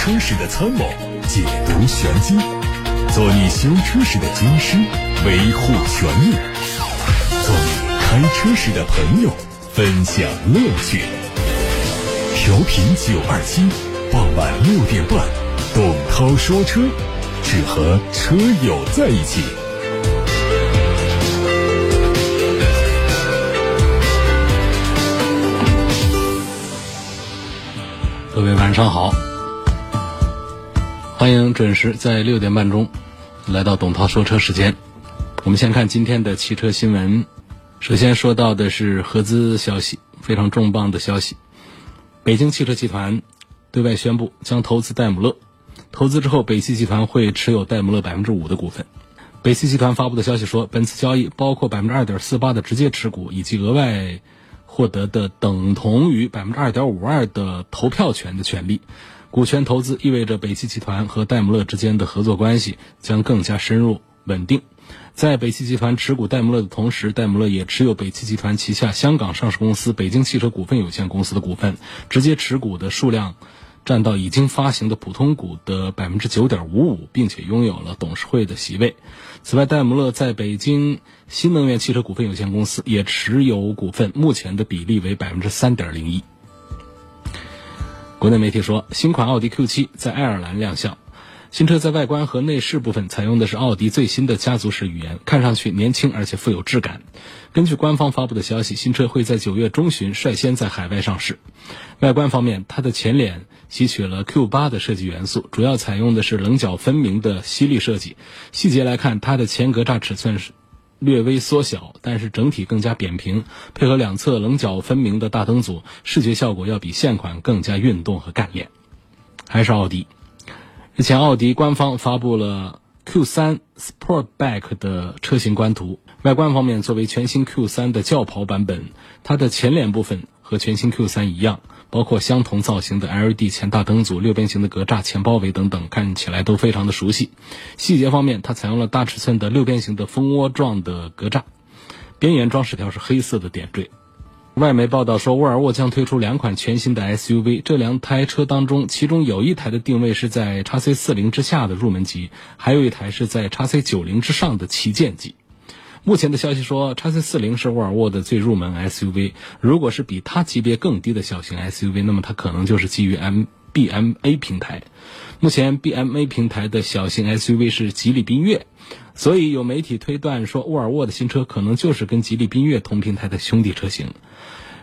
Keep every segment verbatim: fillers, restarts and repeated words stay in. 车时的参谋，解读玄机，做你修车时的军师，维护权益；做你开车时的朋友，分享乐趣。调频九二七，傍晚六点半，董涛说车，只和车友在一起。各位晚上好，欢迎准时在六点半钟来到董涛说车时间。我们先看今天的汽车新闻，首先说到的是合资消息，非常重磅的消息。北京汽车集团对外宣布将投资戴姆勒，投资之后北汽集团会持有戴姆勒 百分之五 的股份。北汽集团发布的消息说，本次交易包括 百分之二点四八 的直接持股以及额外获得的等同于 百分之二点五二 的投票权的权利。股权投资意味着北汽集团和戴姆勒之间的合作关系将更加深入稳定。在北汽集团持股戴姆勒的同时，戴姆勒也持有北汽集团旗下香港上市公司北京汽车股份有限公司的股份，直接持股的数量占到已经发行的普通股的 百分之九点五五， 并且拥有了董事会的席位。此外，戴姆勒在北京新能源汽车股份有限公司也持有股份，目前的比例为 百分之三点零一。 国内媒体说，新款奥迪 Q 七 在爱尔兰亮相，新车在外观和内饰部分采用的是奥迪最新的家族式语言，看上去年轻而且富有质感。根据官方发布的消息，新车会在九月中旬率先在海外上市。外观方面，它的前脸吸取了 Q 八 的设计元素，主要采用的是棱角分明的犀利设计。细节来看，它的前格栅尺寸是略微缩小，但是整体更加扁平，配合两侧棱角分明的大灯组，视觉效果要比现款更加运动和干练。还是奥迪，之前奥迪官方发布了 Q 三 Sportback 的车型官图。外观方面，作为全新 Q 三 的轿跑版本，它的前脸部分和全新 Q 三 一样，包括相同造型的 L E D 前大灯组、六边形的格栅、前包围等等，看起来都非常的熟悉。细节方面，它采用了大尺寸的六边形的蜂窝状的格栅，边缘装饰条是黑色的点缀。外媒报道说，沃尔沃将推出两款全新的 S U V， 这两台车当中，其中有一台的定位是在 X C 四十 之下的入门级，还有一台是在 X C 九十 之上的旗舰级。目前的消息说 X C 四十 是沃尔沃的最入门 S U V， 如果是比它级别更低的小型 S U V， 那么它可能就是基于 B M A 平台。目前 B M A 平台的小型 S U V 是吉利缤越，所以有媒体推断说，沃尔沃的新车可能就是跟吉利缤越同平台的兄弟车型。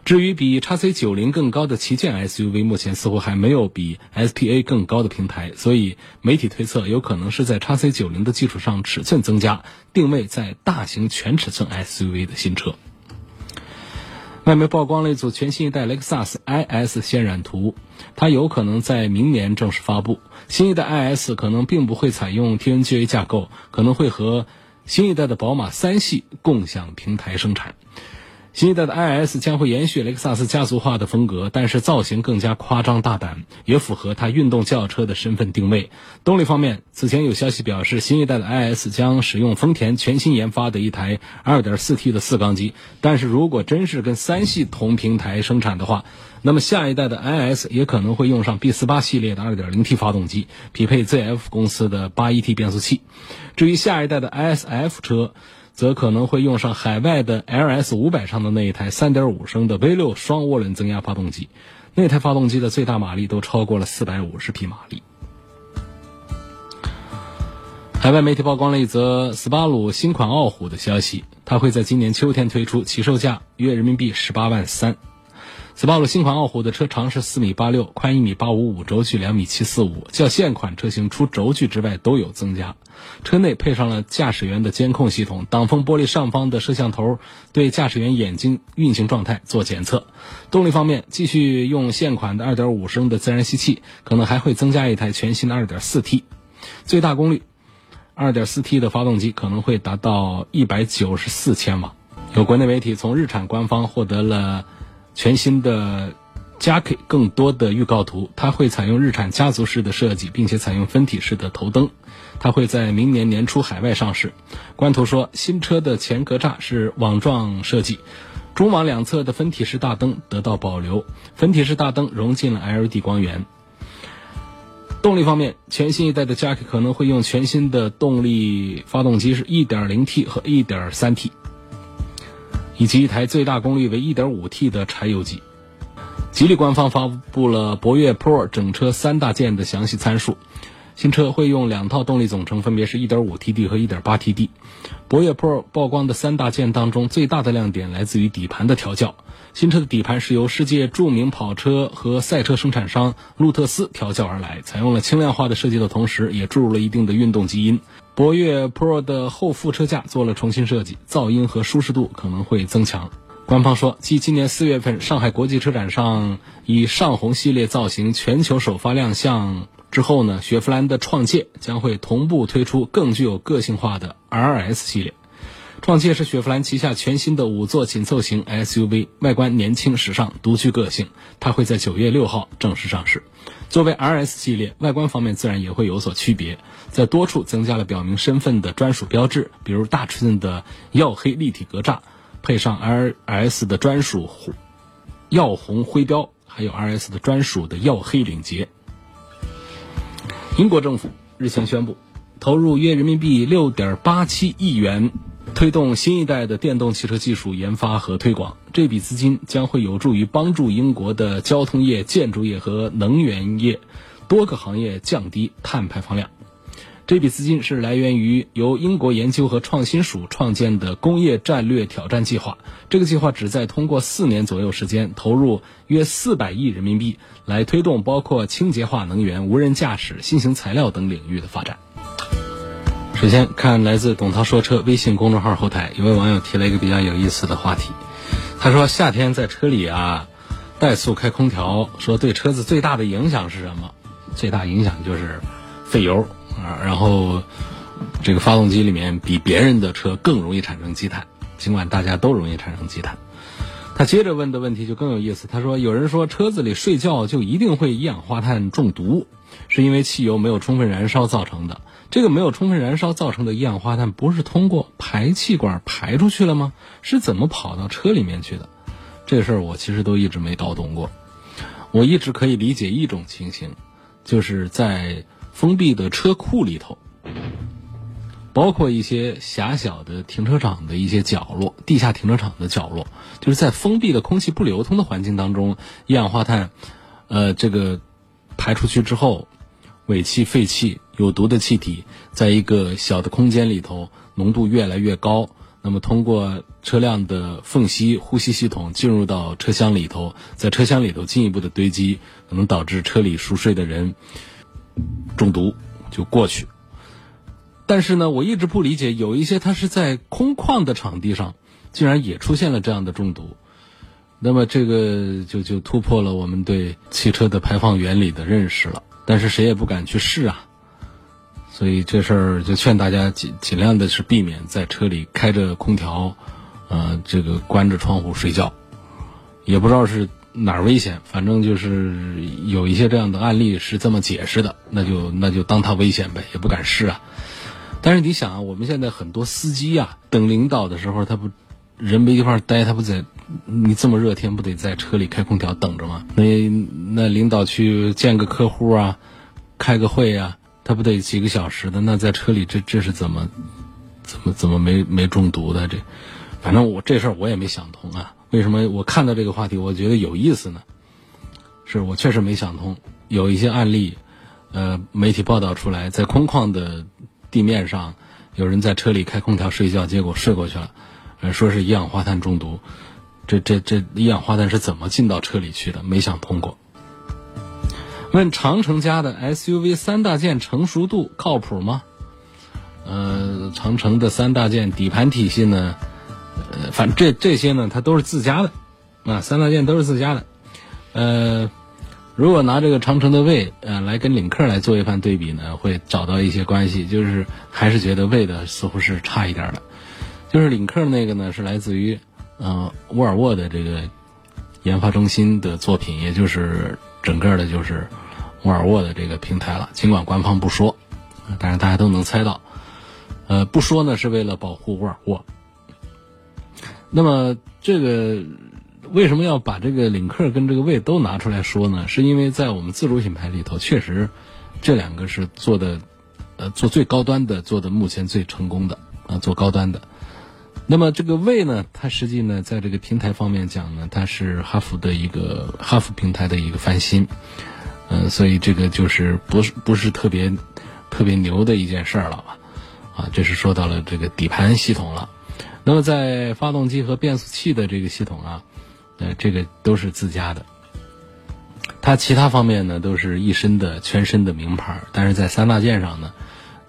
至于比 X C 九十 更高的旗舰 S U V， 目前似乎还没有比 S P A 更高的平台，所以媒体推测有可能是在 X C 九十 的基础上尺寸增加，定位在大型全尺寸 S U V 的新车。外媒曝光了一组全新一代 Lexus I S 渲染图，它有可能在明年正式发布。新一代 I S 可能并不会采用 T N G A 架构，可能会和新一代的宝马三系共享平台生产。新一代的 I S 将会延续雷克萨斯家族化的风格，但是造型更加夸张大胆，也符合它运动轿车的身份定位。动力方面，此前有消息表示，新一代的 I S 将使用丰田全新研发的一台 二点四 T 的四缸机，但是如果真是跟三系同平台生产的话，那么下一代的 I S 也可能会用上 B四十八 系列的 二点零 T 发动机，匹配 Z F 公司的 八十一 T 变速器。至于下一代的 I S F 车，则可能会用上海外的 L S 五百 上的那一台 三点五 升的 V 六 双涡轮增压发动机，那台发动机的最大马力都超过了四百五十匹马力。海外媒体曝光了一则斯巴鲁新款傲虎的消息，它会在今年秋天推出，起售价约人民币十八万三。斯巴鲁新款傲虎的车长是四米八六，宽一米八五五，轴距两米七四五，较现款车型除轴距之外都有增加。车内配上了驾驶员的监控系统，挡风玻璃上方的摄像头对驾驶员眼睛运行状态做检测。动力方面，继续用现款的 二点五 升的自然吸气，可能还会增加一台全新的 二点四 T。 最大功率 二点四 T 的发动机可能会达到一百九十四千瓦。有国内媒体从日产官方获得了全新的 Jacket 更多的预告图，它会采用日产家族式的设计，并且采用分体式的头灯，它会在明年年初海外上市。官图说，新车的前格栅是网状设计，中网两侧的分体式大灯得到保留，分体式大灯融进了 L E D 光源。动力方面，全新一代的 Jacket 可能会用全新的动力发动机，是 一点零 T 和 一点三 T， 以及一台最大功率为 一点五 T 的柴油机。吉利官方发布了博越 Pro 整车三大件的详细参数，新车会用两套动力总成，分别是 一点五 T D 和 一点八 T D。 博越 Pro 曝光的三大件当中，最大的亮点来自于底盘的调教。新车的底盘是由世界著名跑车和赛车生产商路特斯调教而来，采用了轻量化的设计的同时，也注入了一定的运动基因。博越 Pro 的后副车架做了重新设计，噪音和舒适度可能会增强。官方说，继今年四月份上海国际车展上以上红系列造型全球首发亮相之后呢，雪佛兰的创界将会同步推出更具有个性化的 R S 系列。创界是雪佛兰旗下全新的五座紧凑型 S U V， 外观年轻时尚，独具个性。它会在九月六号正式上市。作为 R S 系列，外观方面自然也会有所区别，在多处增加了表明身份的专属标志，比如大寸的曜黑立体格栅，配上 R S 的专属曜红徽标，还有 R S 的专属的曜黑领结。英国政府日前宣布，投入约人民币 六点八七亿元，推动新一代的电动汽车技术研发和推广。这笔资金将会有助于帮助英国的交通业、建筑业和能源业多个行业降低碳排放量。这笔资金是来源于由英国研究和创新署创建的工业战略挑战计划。这个计划旨在通过四年左右时间，投入约四百亿人民币，来推动包括清洁化能源、无人驾驶、新型材料等领域的发展。首先看来自董涛说车微信公众号后台，有位网友提了一个比较有意思的话题。他说，夏天在车里啊怠速开空调，说对车子最大的影响是什么？最大影响就是费油啊，然后这个发动机里面比别人的车更容易产生积碳，尽管大家都容易产生积碳。他接着问的问题就更有意思，他说，有人说车子里睡觉就一定会一氧化碳中毒，是因为汽油没有充分燃烧造成的。这个没有充分燃烧造成的一氧化碳不是通过排气管排出去了吗？是怎么跑到车里面去的？这事儿我其实都一直没搞懂过。我一直可以理解一种情形，就是在封闭的车库里头，包括一些狭小的停车场的一些角落，地下停车场的角落，就是在封闭的空气不流通的环境当中，一氧化碳呃，这个排出去之后，尾气、废气、有毒的气体在一个小的空间里头浓度越来越高，那么通过车辆的缝隙、呼吸系统进入到车厢里头，在车厢里头进一步的堆积，可能导致车里熟睡的人中毒就过去。但是呢，我一直不理解，有一些它是在空旷的场地上竟然也出现了这样的中毒，那么这个就就突破了我们对汽车的排放原理的认识了。但是谁也不敢去试啊，所以这事儿就劝大家尽尽量的是避免在车里开着空调，呃，这个关着窗户睡觉。也不知道是哪儿危险，反正就是有一些这样的案例是这么解释的，那就那就当它危险呗，也不敢试啊。但是你想啊，我们现在很多司机啊，等领导的时候，他不人没地方待，他不在你这么热天不得在车里开空调等着吗？那那领导去见个客户啊，开个会啊，他不得几个小时的？那在车里这这是怎么怎么怎么没没中毒的？这反正我这事儿我也没想通啊。为什么我看到这个话题我觉得有意思呢？是我确实没想通，有一些案例呃，媒体报道出来，在空旷的地面上有人在车里开空调睡觉，结果睡过去了，呃，说是一氧化碳中毒。这这这一氧化碳是怎么进到车里去的？没想通过。问长城家的 S U V 三大件成熟度靠谱吗？呃，长城的三大件底盘体系呢，呃，反正这这些呢，它都是自家的，啊，三大件都是自家的。呃，如果拿这个长城的魏呃来跟领克来做一番对比呢，会找到一些关系，就是还是觉得魏的似乎是差一点的。就是领克那个呢，是来自于呃沃尔沃的这个研发中心的作品，也就是整个的就是沃尔沃的这个平台了。尽管官方不说，但是大家都能猜到。呃，不说呢是为了保护沃尔沃。那么这个为什么要把这个领克跟这个魏都拿出来说呢？是因为在我们自主品牌里头确实这两个是做的，呃，做最高端的，做的目前最成功的啊、呃，做高端的。那么这个魏呢，它实际呢，在这个平台方面讲呢，它是哈弗的一个哈弗平台的一个翻新，嗯、呃，所以这个就是不是不是特别特别牛的一件事儿了吧？啊，这是说到了这个底盘系统了。那么在发动机和变速器的这个系统啊，呃，这个都是自家的。它其他方面呢都是一身的全身的名牌，但是在三大件上呢，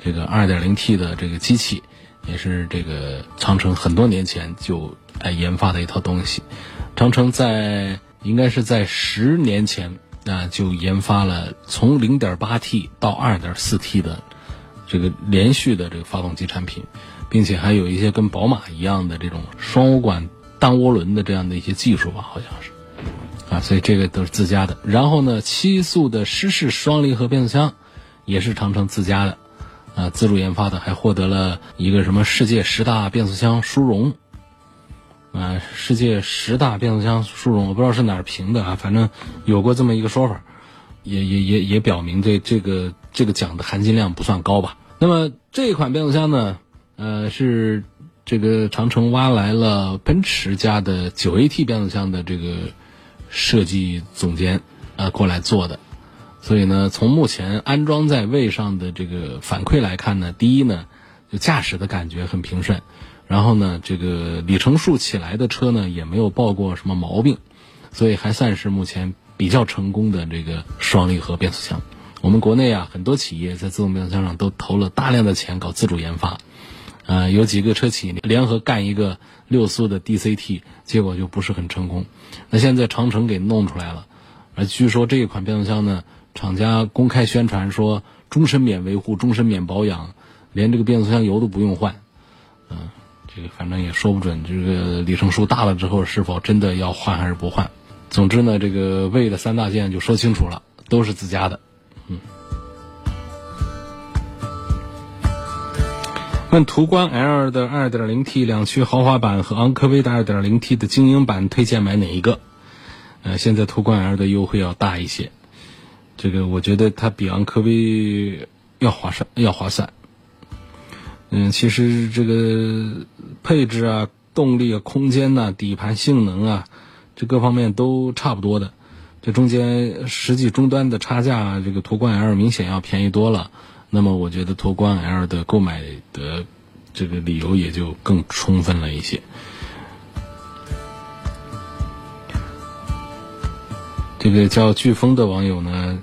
这个 二点零 T 的这个机器也是这个长城很多年前就哎研发的一套东西。长城在应该是在十年前啊就研发了从 零点八 T 到 二点四 T 的这个连续的这个发动机产品，并且还有一些跟宝马一样的这种双涡管单涡轮的这样的一些技术吧，好像是。啊，所以这个都是自家的。然后呢，七速的湿式双离合变速箱也是长城自家的，啊，自主研发的，还获得了一个什么世界十大变速箱殊荣，啊，世界十大变速箱殊荣，我不知道是哪儿评的啊，反正有过这么一个说法，也也也也表明对这个这个奖的含金量不算高吧。那么这款变速箱呢，呃，是这个长城挖来了奔驰家的 九 A T 变速箱的这个设计总监啊、呃、过来做的，所以呢，从目前安装在魏上的这个反馈来看呢，第一呢，就驾驶的感觉很平顺，然后呢，这个里程数起来的车呢也没有爆过什么毛病，所以还算是目前比较成功的这个双离合变速箱。我们国内啊，很多企业在自动变速箱上都投了大量的钱搞自主研发，呃，有几个车企联合干一个六速的 D C T， 结果就不是很成功。那现在长城给弄出来了，而据说这一款变速箱呢，厂家公开宣传说终身免维护、终身免保养，连这个变速箱油都不用换。嗯、呃，这个反正也说不准，这个里程数大了之后是否真的要换还是不换。总之呢，这个魏的三大件就说清楚了，都是自家的。嗯。问途观 L 的 二点零 T 两驱豪华版和昂科威的 二点零 T 的精英版推荐买哪一个？呃，现在途观 L 的优惠要大一些，这个我觉得它比昂科威要划算，要划算。嗯，其实这个配置啊、动力啊、空间呐、啊、底盘性能啊，这各方面都差不多的。这中间实际终端的差价、啊，这个途观 L 明显要便宜多了。那么我觉得途观 L 的购买的这个理由也就更充分了一些。这个叫飓风的网友呢，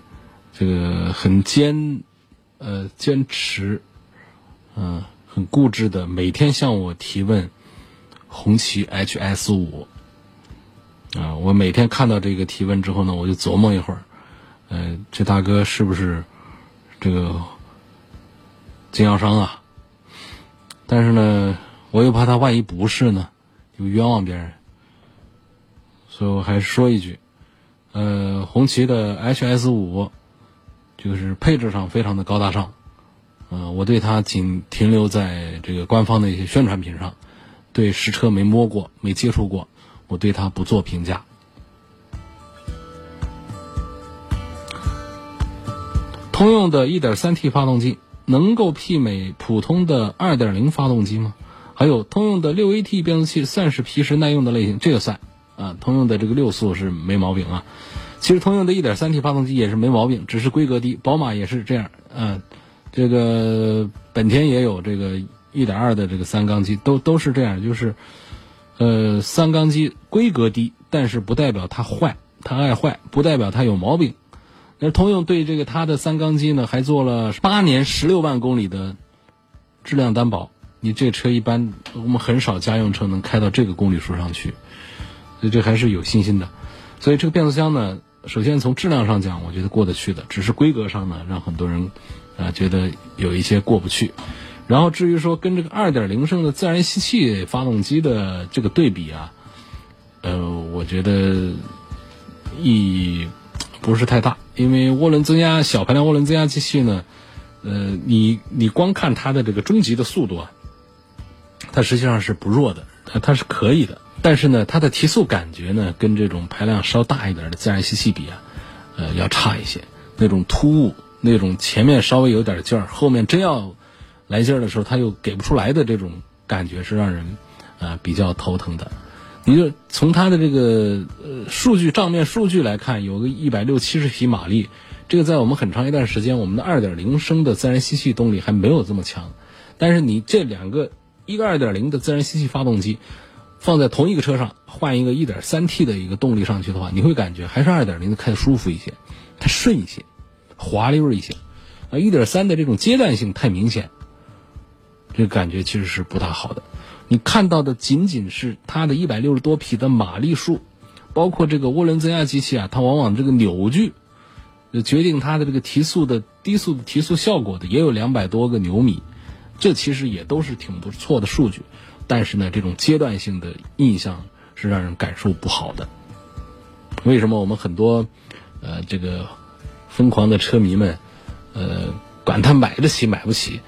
这个很坚呃坚持，嗯、呃，很固执的，每天向我提问红旗 H S 五啊，我每天看到这个提问之后呢，我就琢磨一会儿，呃，这大哥是不是这个经销商啊？但是呢，我又怕他万一不是呢，就冤枉别人，所以我还是说一句，呃，红旗的 H S 五就是配置上非常的高大上，呃，我对它仅停留在这个官方的一些宣传品上，对实车没摸过，没接触过，我对它不做评价。通用的 一点三 T 发动机能够媲美普通的 二点零 发动机吗？还有通用的 六 A T 变速器算是皮实耐用的类型，这个算啊，通用的这个六速是没毛病啊。其实通用的 一点三 T 发动机也是没毛病，只是规格低，宝马也是这样，嗯、啊，这个本田也有这个 一点二 的这个三缸机，都都是这样，就是呃三缸机规格低，但是不代表它坏，它爱坏，不代表它有毛病。而通用对这个它的三缸机呢，还做了八年十六万公里的质量担保。你这车一般我们很少家用车能开到这个公里数上去，所以这还是有信心的。所以这个变速箱呢，首先从质量上讲，我觉得过得去的，只是规格上呢，让很多人啊、呃、觉得有一些过不去。然后至于说跟这个 二点零 升的自然吸气发动机的这个对比啊，呃，我觉得意义不是太大，因为涡轮增压小排量涡轮增压机器呢，呃，你你光看它的这个终极的速度啊，它实际上是不弱的，它它是可以的。但是呢，它的提速感觉呢，跟这种排量稍大一点的自然吸气比啊，呃，要差一些，那种突兀那种前面稍微有点劲儿，后面真要来劲儿的时候他又给不出来的这种感觉，是让人啊比较头疼的。你就从它的这个呃数据账面数据来看，有个一百六七十匹马力，这个在我们很长一段时间，我们的二点零升的自然吸气动力还没有这么强。但是你这两个，一个二点零的自然吸气发动机放在同一个车上，换一个一点三 T 的一个动力上去的话，你会感觉还是二点零的开的舒服一些，它顺一些，滑溜一些。啊，一点三的这种阶段性太明显，这个感觉其实是不大好的。你看到的仅仅是它的一百六十多匹的马力数，包括这个涡轮增压机器啊，它往往这个扭矩决定它的这个提速的低速的提速效果的也有两百多个牛米，这其实也都是挺不错的数据，但是呢这种阶段性的印象是让人感受不好的。为什么我们很多呃这个疯狂的车迷们呃管他买得起买不起，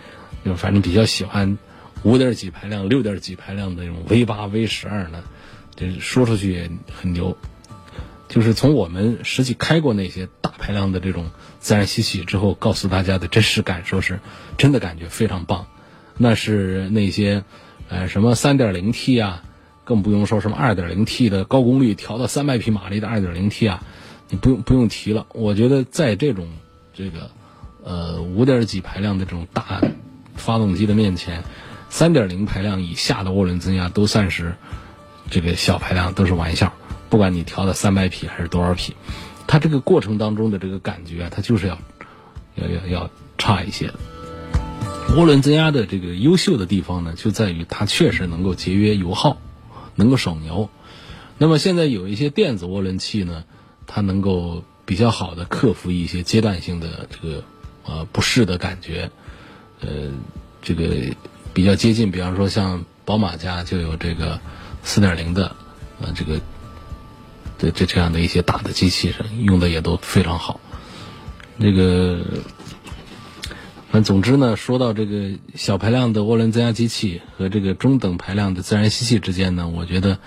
就反正比较喜欢五点几排量、六点几排量的这种 V 八 V 十二 呢，这说出去也很牛。就是从我们实际开过那些大排量的这种自然吸气之后，告诉大家的真实感受是，真的感觉非常棒。那是那些呃什么 三点零 T 啊，更不用说什么 二点零 T 的高功率调到三百匹马力的 二点零 T 啊，你不用不用提了。我觉得在这种这个呃五点几排量的这种大发动机的面前，三点零 排量以下的涡轮增压都算是这个小排量，都是玩笑，不管你调到三百匹还是多少匹，它这个过程当中的这个感觉啊，它就是要要要要差一些。涡轮增压的这个优秀的地方呢，就在于它确实能够节约油耗，能够省油。那么现在有一些电子涡轮器呢，它能够比较好的克服一些阶段性的这个呃不适的感觉，呃这个比较接近，比方说像宝马家就有这个 四点零 的呃这个这这这样的一些大的机器上用的也都非常好。这个那总之呢，说到这个小排量的涡轮增压机器和这个中等排量的自然吸气之间呢，我觉得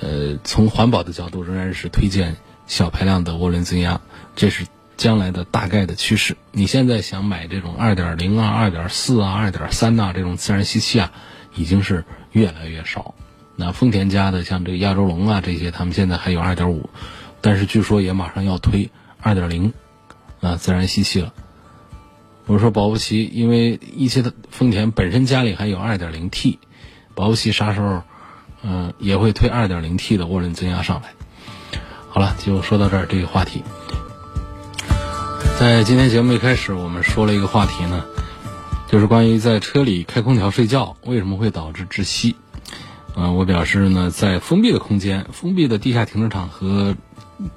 呃从环保的角度仍然是推荐小排量的涡轮增压，这是将来的大概的趋势。你现在想买这种 二点零 啊、二点四 啊、二点三 啊这种自然吸气啊，已经是越来越少。那丰田家的像这个亚洲龙啊这些，他们现在还有 二点五， 但是据说也马上要推 二点零 啊自然吸气了。我说保不齐，因为一些的丰田本身家里还有 二点零 T， 保不齐啥时候嗯、呃、也会推 二点零 T 的涡轮增压上来。好了，就说到这儿这个话题。在今天节目一开始，我们说了一个话题呢，就是关于在车里开空调睡觉为什么会导致窒息。呃，我表示呢，在封闭的空间、封闭的地下停车场和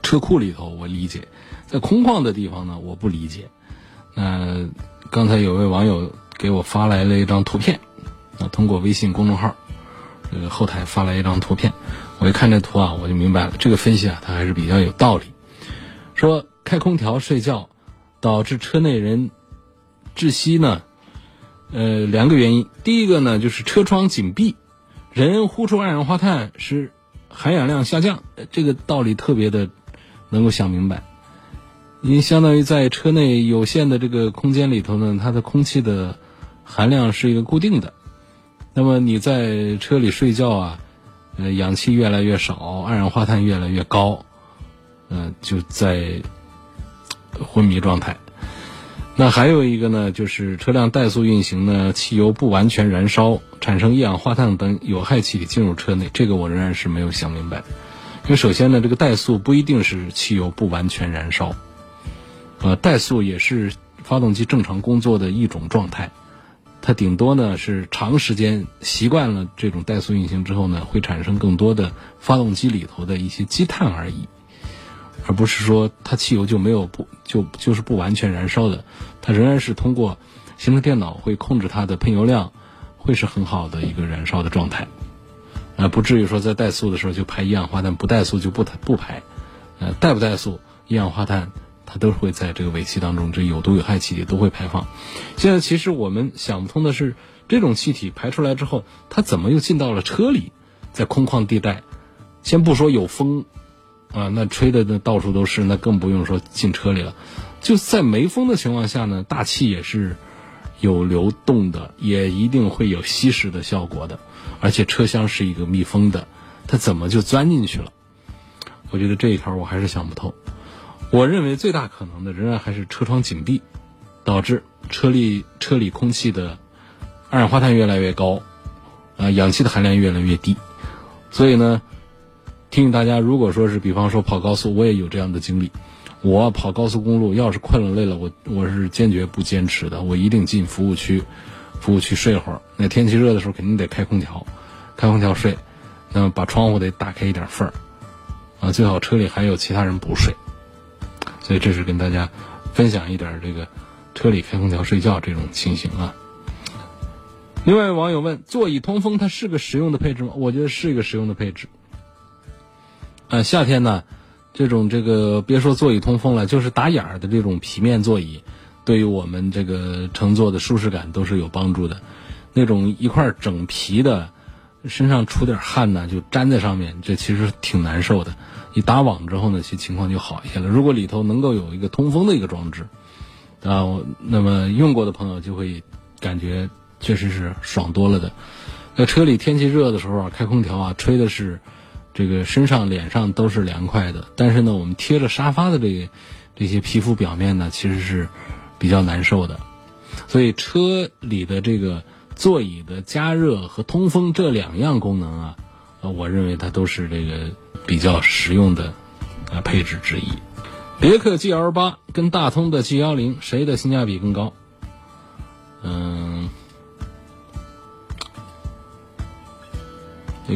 车库里头我理解，在空旷的地方呢我不理解。那刚才有位网友给我发来了一张图片，通过微信公众号这个后台发来一张图片，我一看这图啊，我就明白了，这个分析啊它还是比较有道理。说开空调睡觉导致车内人窒息呢，呃，两个原因。第一个呢，就是车窗紧闭，人呼出二氧化碳使含氧量下降，这个道理特别的能够想明白。您相当于在车内有限的这个空间里头呢，它的空气的含量是一个固定的。那么你在车里睡觉啊，呃，氧气越来越少，二氧化碳越来越高，嗯、呃，就在昏迷状态。那还有一个呢，就是车辆怠速运行呢，汽油不完全燃烧产生一氧化碳等有害气体进入车内，这个我仍然是没有想明白。因为首先呢，这个怠速不一定是汽油不完全燃烧，呃，怠速也是发动机正常工作的一种状态，它顶多呢是长时间习惯了这种怠速运行之后呢，会产生更多的发动机里头的一些积碳而已，而不是说它汽油就没有不就就是不完全燃烧的，它仍然是通过行车电脑会控制它的喷油量，会是很好的一个燃烧的状态，呃，不至于说在怠速的时候就排一氧化碳，不怠速就不不排，呃，怠不怠速一氧化碳它都会在这个尾气当中，这有毒有害气体都会排放。现在其实我们想不通的是，这种气体排出来之后，它怎么又进到了车里，在空旷地带，先不说有风。啊，那吹的那到处都是，那更不用说进车里了。就在没风的情况下呢，大气也是有流动的，也一定会有吸湿的效果的，而且车厢是一个密封的，它怎么就钻进去了？我觉得这一条我还是想不透。我认为最大可能的仍然还是车窗紧闭，导致车里车里空气的二氧化碳越来越高，呃，氧气的含量越来越低。所以呢，提醒大家，如果说是比方说跑高速，我也有这样的经历。我跑高速公路，要是困了累了，我我是坚决不坚持的，我一定进服务区，服务区睡会儿。那天气热的时候，肯定得开空调，开空调睡。那么把窗户得打开一点缝儿，啊，最好车里还有其他人不睡。所以这是跟大家分享一点这个车里开空调睡觉这种情形啊。另外一位网友问，座椅通风它是个实用的配置吗？我觉得是一个实用的配置。呃，夏天呢，这种这个别说座椅通风了，就是打眼儿的这种皮面座椅，对于我们这个乘坐的舒适感都是有帮助的。那种一块整皮的，身上出点汗呢，就粘在上面，这其实挺难受的。你打网之后呢，其情况就好一些了。如果里头能够有一个通风的一个装置，啊，那么用过的朋友就会感觉确实是爽多了的。在车里天气热的时候啊，开空调啊，吹的是这个身上脸上都是凉快的，但是呢我们贴着沙发的这个这些皮肤表面呢其实是比较难受的。所以车里的这个座椅的加热和通风这两样功能啊，我认为它都是这个比较实用的啊配置之一。别克 G L 八 跟大通的 G 十 谁的性价比更高？嗯，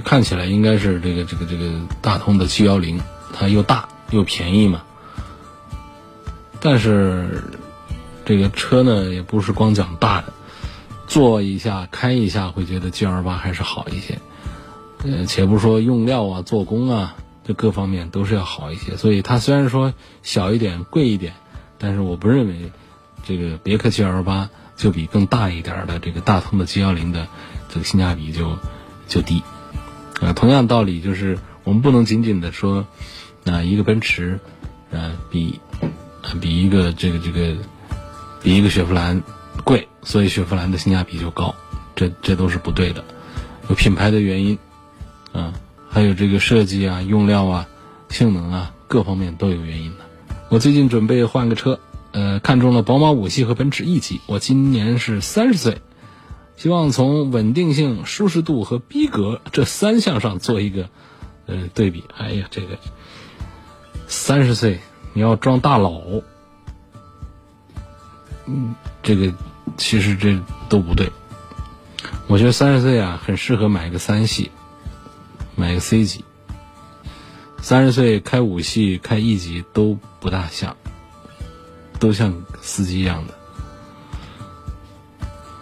看起来应该是这个这个这个大通的七一零，它又大又便宜嘛。但是这个车呢也不是光讲大的，坐一下开一下会觉得 G二十八 还是好一些。呃，且不说用料啊、做工啊，这各方面都是要好一些。所以它虽然说小一点、贵一点，但是我不认为这个别克 G二十八 就比更大一点的这个大通的七一零的这个性价比就就低。呃，同样道理，就是我们不能仅仅的说，啊、呃，一个奔驰，呃，比、呃、比一个这个这个，比一个雪佛兰贵，所以雪佛兰的性价比就高，这这都是不对的，有品牌的原因，啊、呃，还有这个设计啊、用料啊、性能啊各方面都有原因的。我最近准备换个车，呃，看中了宝马五系和奔驰 E 级。我今年是三十岁。希望从稳定性、舒适度和逼格这三项上做一个呃对比。哎呀，这个三十岁你要装大佬，嗯，这个其实这都不对。我觉得三十岁啊，很适合买个三系，买个 C 级。三十岁开五系、开 E 级都不大像，都像司机一样的。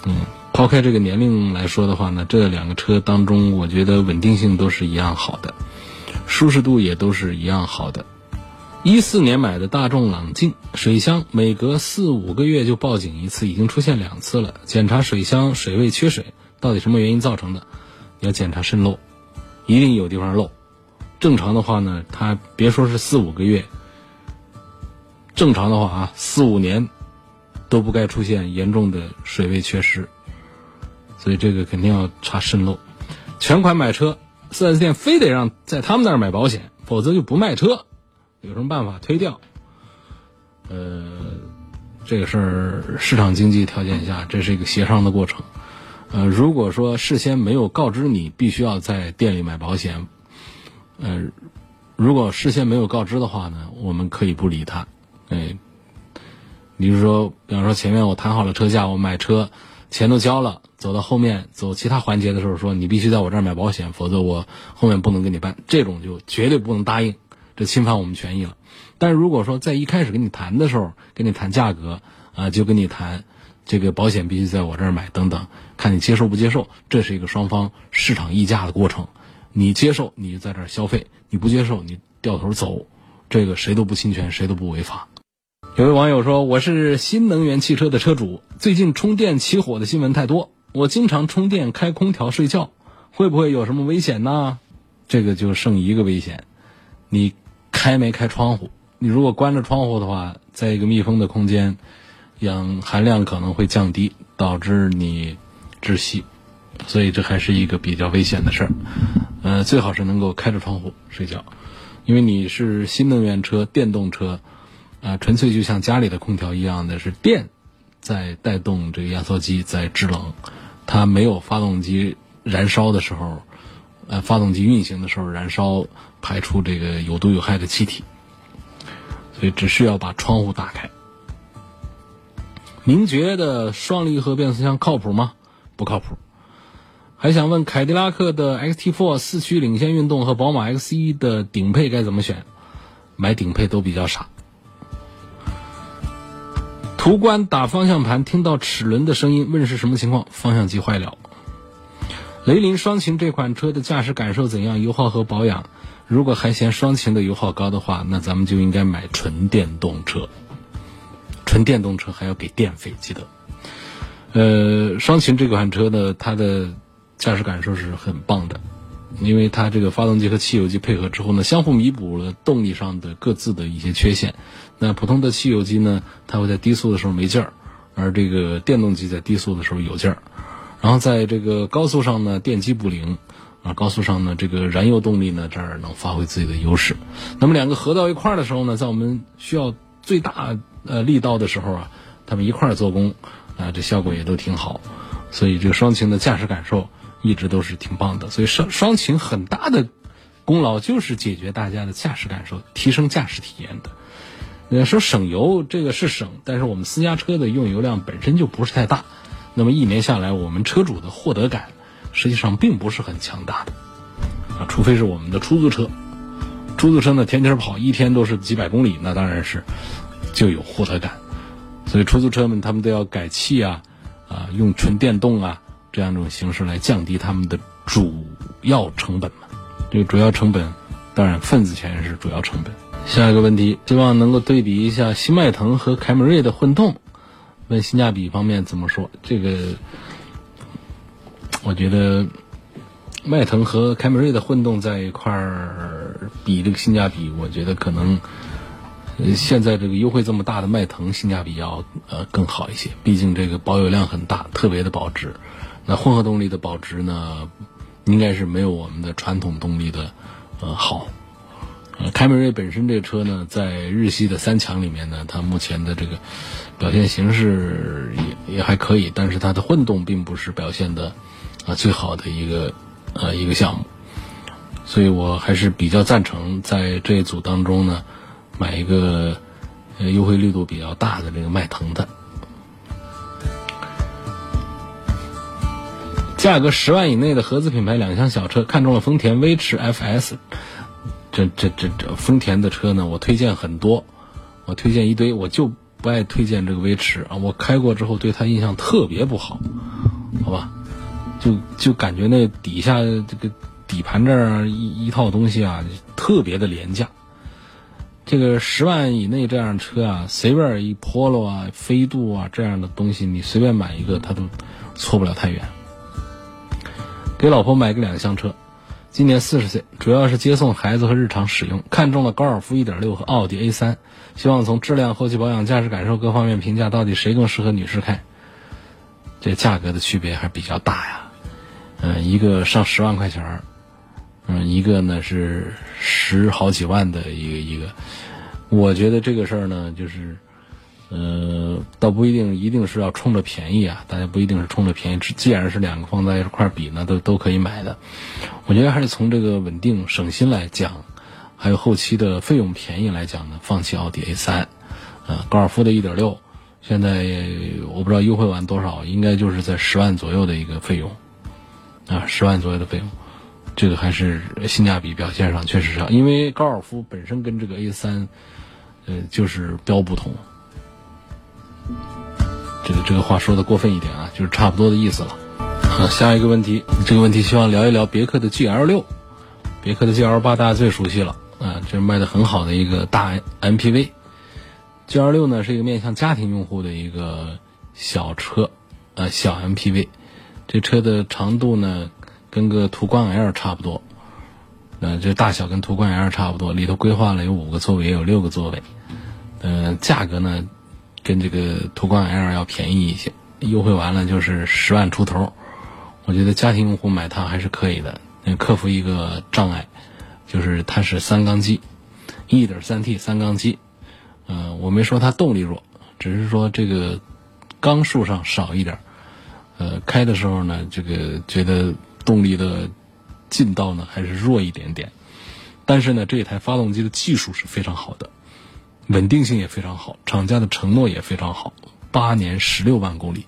嗯。抛开这个年龄来说的话呢，这两个车当中，我觉得稳定性都是一样好的，舒适度也都是一样好的。一四年买的大众朗境，水箱每隔四五个月就报警一次，已经出现两次了。检查水箱水位缺水，到底什么原因造成的？要检查渗漏，一定有地方漏。正常的话呢，它别说是四五个月，正常的话啊，四五年都不该出现严重的水位缺失。所以这个肯定要查渗漏。全款买车， 四 S 店非得让在他们那儿买保险，否则就不卖车，有什么办法？推掉。呃，这个事儿市场经济条件下，这是一个协商的过程。呃，如果说事先没有告知你必须要在店里买保险，呃，如果事先没有告知的话呢，我们可以不理他。哎，比如说，比方说前面我谈好了车价，我买车。钱都交了，走到后面走其他环节的时候说你必须在我这儿买保险，否则我后面不能给你办，这种就绝对不能答应，这侵犯我们权益了。但是如果说在一开始跟你谈的时候，跟你谈价格啊，就跟你谈这个保险必须在我这儿买等等，看你接受不接受，这是一个双方市场议价的过程。你接受你就在这儿消费，你不接受你掉头走，这个谁都不侵权，谁都不违法。有位网友说，我是新能源汽车的车主，最近充电起火的新闻太多，我经常充电开空调睡觉，会不会有什么危险呢？这个就剩一个危险，你开没开窗户，你如果关着窗户的话，在一个密封的空间，氧含量可能会降低，导致你窒息，所以这还是一个比较危险的事儿。呃，最好是能够开着窗户睡觉，因为你是新能源车、电动车，啊、呃，纯粹就像家里的空调一样的是电在带动这个压缩机在制冷，它没有发动机燃烧的时候，呃，发动机运行的时候燃烧排出这个有毒有害的气体。所以只是要把窗户打开。名爵的双离合变速箱靠谱吗？不靠谱。还想问凯迪拉克的 X T 四 四驱领先运动和宝马 X 一 的顶配该怎么选？买顶配都比较傻。途观打方向盘听到齿轮的声音，问是什么情况？方向机坏了。雷凌双擎这款车的驾驶感受怎样？油耗和保养？如果还嫌双擎的油耗高的话，那咱们就应该买纯电动车。纯电动车还要给电费，记得。呃，双擎这款车呢，它的驾驶感受是很棒的，因为它这个发动机和汽油机配合之后呢，相互弥补了动力上的各自的一些缺陷。那普通的汽油机呢，它会在低速的时候没劲儿，而这个电动机在低速的时候有劲儿。然后在这个高速上呢，电机不灵。啊，高速上呢，这个燃油动力呢，这儿能发挥自己的优势。那么两个合到一块儿的时候呢，在我们需要最大呃力道的时候啊，他们一块儿做工啊，这效果也都挺好。所以这个双擎的驾驶感受一直都是挺棒的。所以双双擎很大的功劳就是解决大家的驾驶感受，提升驾驶体验的。呃，说省油这个是省，但是我们私家车的用油量本身就不是太大，那么一年下来，我们车主的获得感实际上并不是很强大的，啊，除非是我们的出租车，出租车呢天天跑，一天都是几百公里，那当然是就有获得感。所以出租车们他们都要改气啊，啊、呃，用纯电动啊这样一种形式来降低他们的主要成本嘛。这个主要成本，当然份子钱是主要成本。下一个问题，希望能够对比一下新迈腾和凯美瑞的混动，问性价比方面怎么说？这个。我觉得迈腾和凯美瑞的混动在一块儿比这个性价比，我觉得可能现在这个优惠这么大的迈腾性价比要呃更好一些，毕竟这个保有量很大，特别的保值。那混合动力的保值呢，应该是没有我们的传统动力的呃好。呃，凯美瑞本身这车呢，在日系的三强里面呢，它目前的这个表现形式也也还可以，但是它的混动并不是表现的啊，最好的一个呃一个项目，所以我还是比较赞成在这一组当中呢，买一个呃优惠力度比较大的这个迈腾的。价格十万以内的合资品牌两厢小车，看中了丰田威驰 F S， 这这这这丰田的车呢，我推荐很多，我推荐一堆，我就不爱推荐这个威驰啊，我开过之后对它印象特别不好，好吧？就就感觉那底下这个底盘这儿一一套东西啊，特别的廉价。这个十万以内这样的车啊，随便一 Polo 啊、飞度啊这样的东西，你随便买一个，它都错不了太远。给老婆买个两厢车，今年四十岁，主要是接送孩子和日常使用，看中了高尔夫 一点六 和奥迪 A 三，希望从质量、后期保养、驾驶感受各方面评价，到底谁更适合女士开？这价格的区别还比较大呀。嗯、呃，一个上十万块钱，嗯、呃，一个呢是十好几万的一个一个，我觉得这个事儿呢，就是，呃，倒不一定一定是要冲着便宜啊，大家不一定是冲着便宜，既然是两个放在一块比呢，都都可以买的。我觉得还是从这个稳定省心来讲，还有后期的费用便宜来讲呢，放弃奥迪 A 三，呃，高尔夫的 一点六， 现在我不知道优惠完多少，应该就是在十万左右的一个费用。啊，十万左右的费用，这个还是性价比表现上确实上，因为高尔夫本身跟这个 A 三，呃，就是标不同。这个这个话说的过分一点啊，就是差不多的意思了。好，下一个问题，这个问题希望聊一聊别克的 G L 六，别克的 G L 八大家最熟悉了啊，这卖的很好的一个大 M P V。G L 六呢是一个面向家庭用户的一个小车，呃，小 M P V。这车的长度呢，跟个途观 L 差不多，呃，这大小跟途观 L 差不多，里头规划了有五个座位，也有六个座位。呃，价格呢，跟这个途观 L 要便宜一些，优惠完了就是十万出头。我觉得家庭用户买它还是可以的，克服一个障碍，就是它是三缸机 一点三 T 三缸机。呃，我没说它动力弱，只是说这个缸数上少一点。呃，开的时候呢，这个觉得动力的劲道呢还是弱一点点，但是呢，这一台发动机的技术是非常好的，稳定性也非常好，厂家的承诺也非常好，八年十六万公里，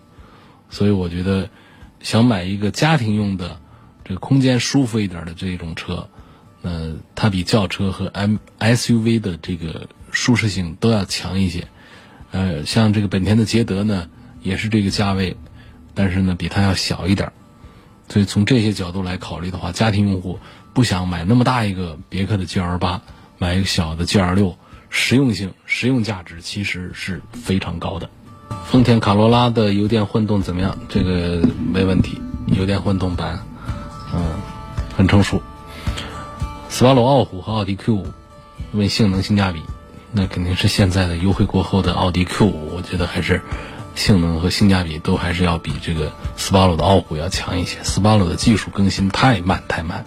所以我觉得想买一个家庭用的，这个空间舒服一点的这种车，呃，它比轿车和 M S U V 的这个舒适性都要强一些。呃，像这个本田的捷德呢，也是这个价位。但是呢，比它要小一点，所以从这些角度来考虑的话，家庭用户不想买那么大一个别克的 G二十八， 买一个小的 G二十六， 实用性、实用价值其实是非常高的。丰田卡罗拉的油电混动怎么样？这个没问题，油电混动版，嗯，很成熟。斯巴鲁傲虎和奥迪 Q 五， 问性能、性价比，那肯定是现在的优惠过后的奥迪 Q 五， 我觉得还是。性能和性价比都还是要比这个斯巴鲁的傲虎要强一些，斯巴鲁的技术更新太慢太慢。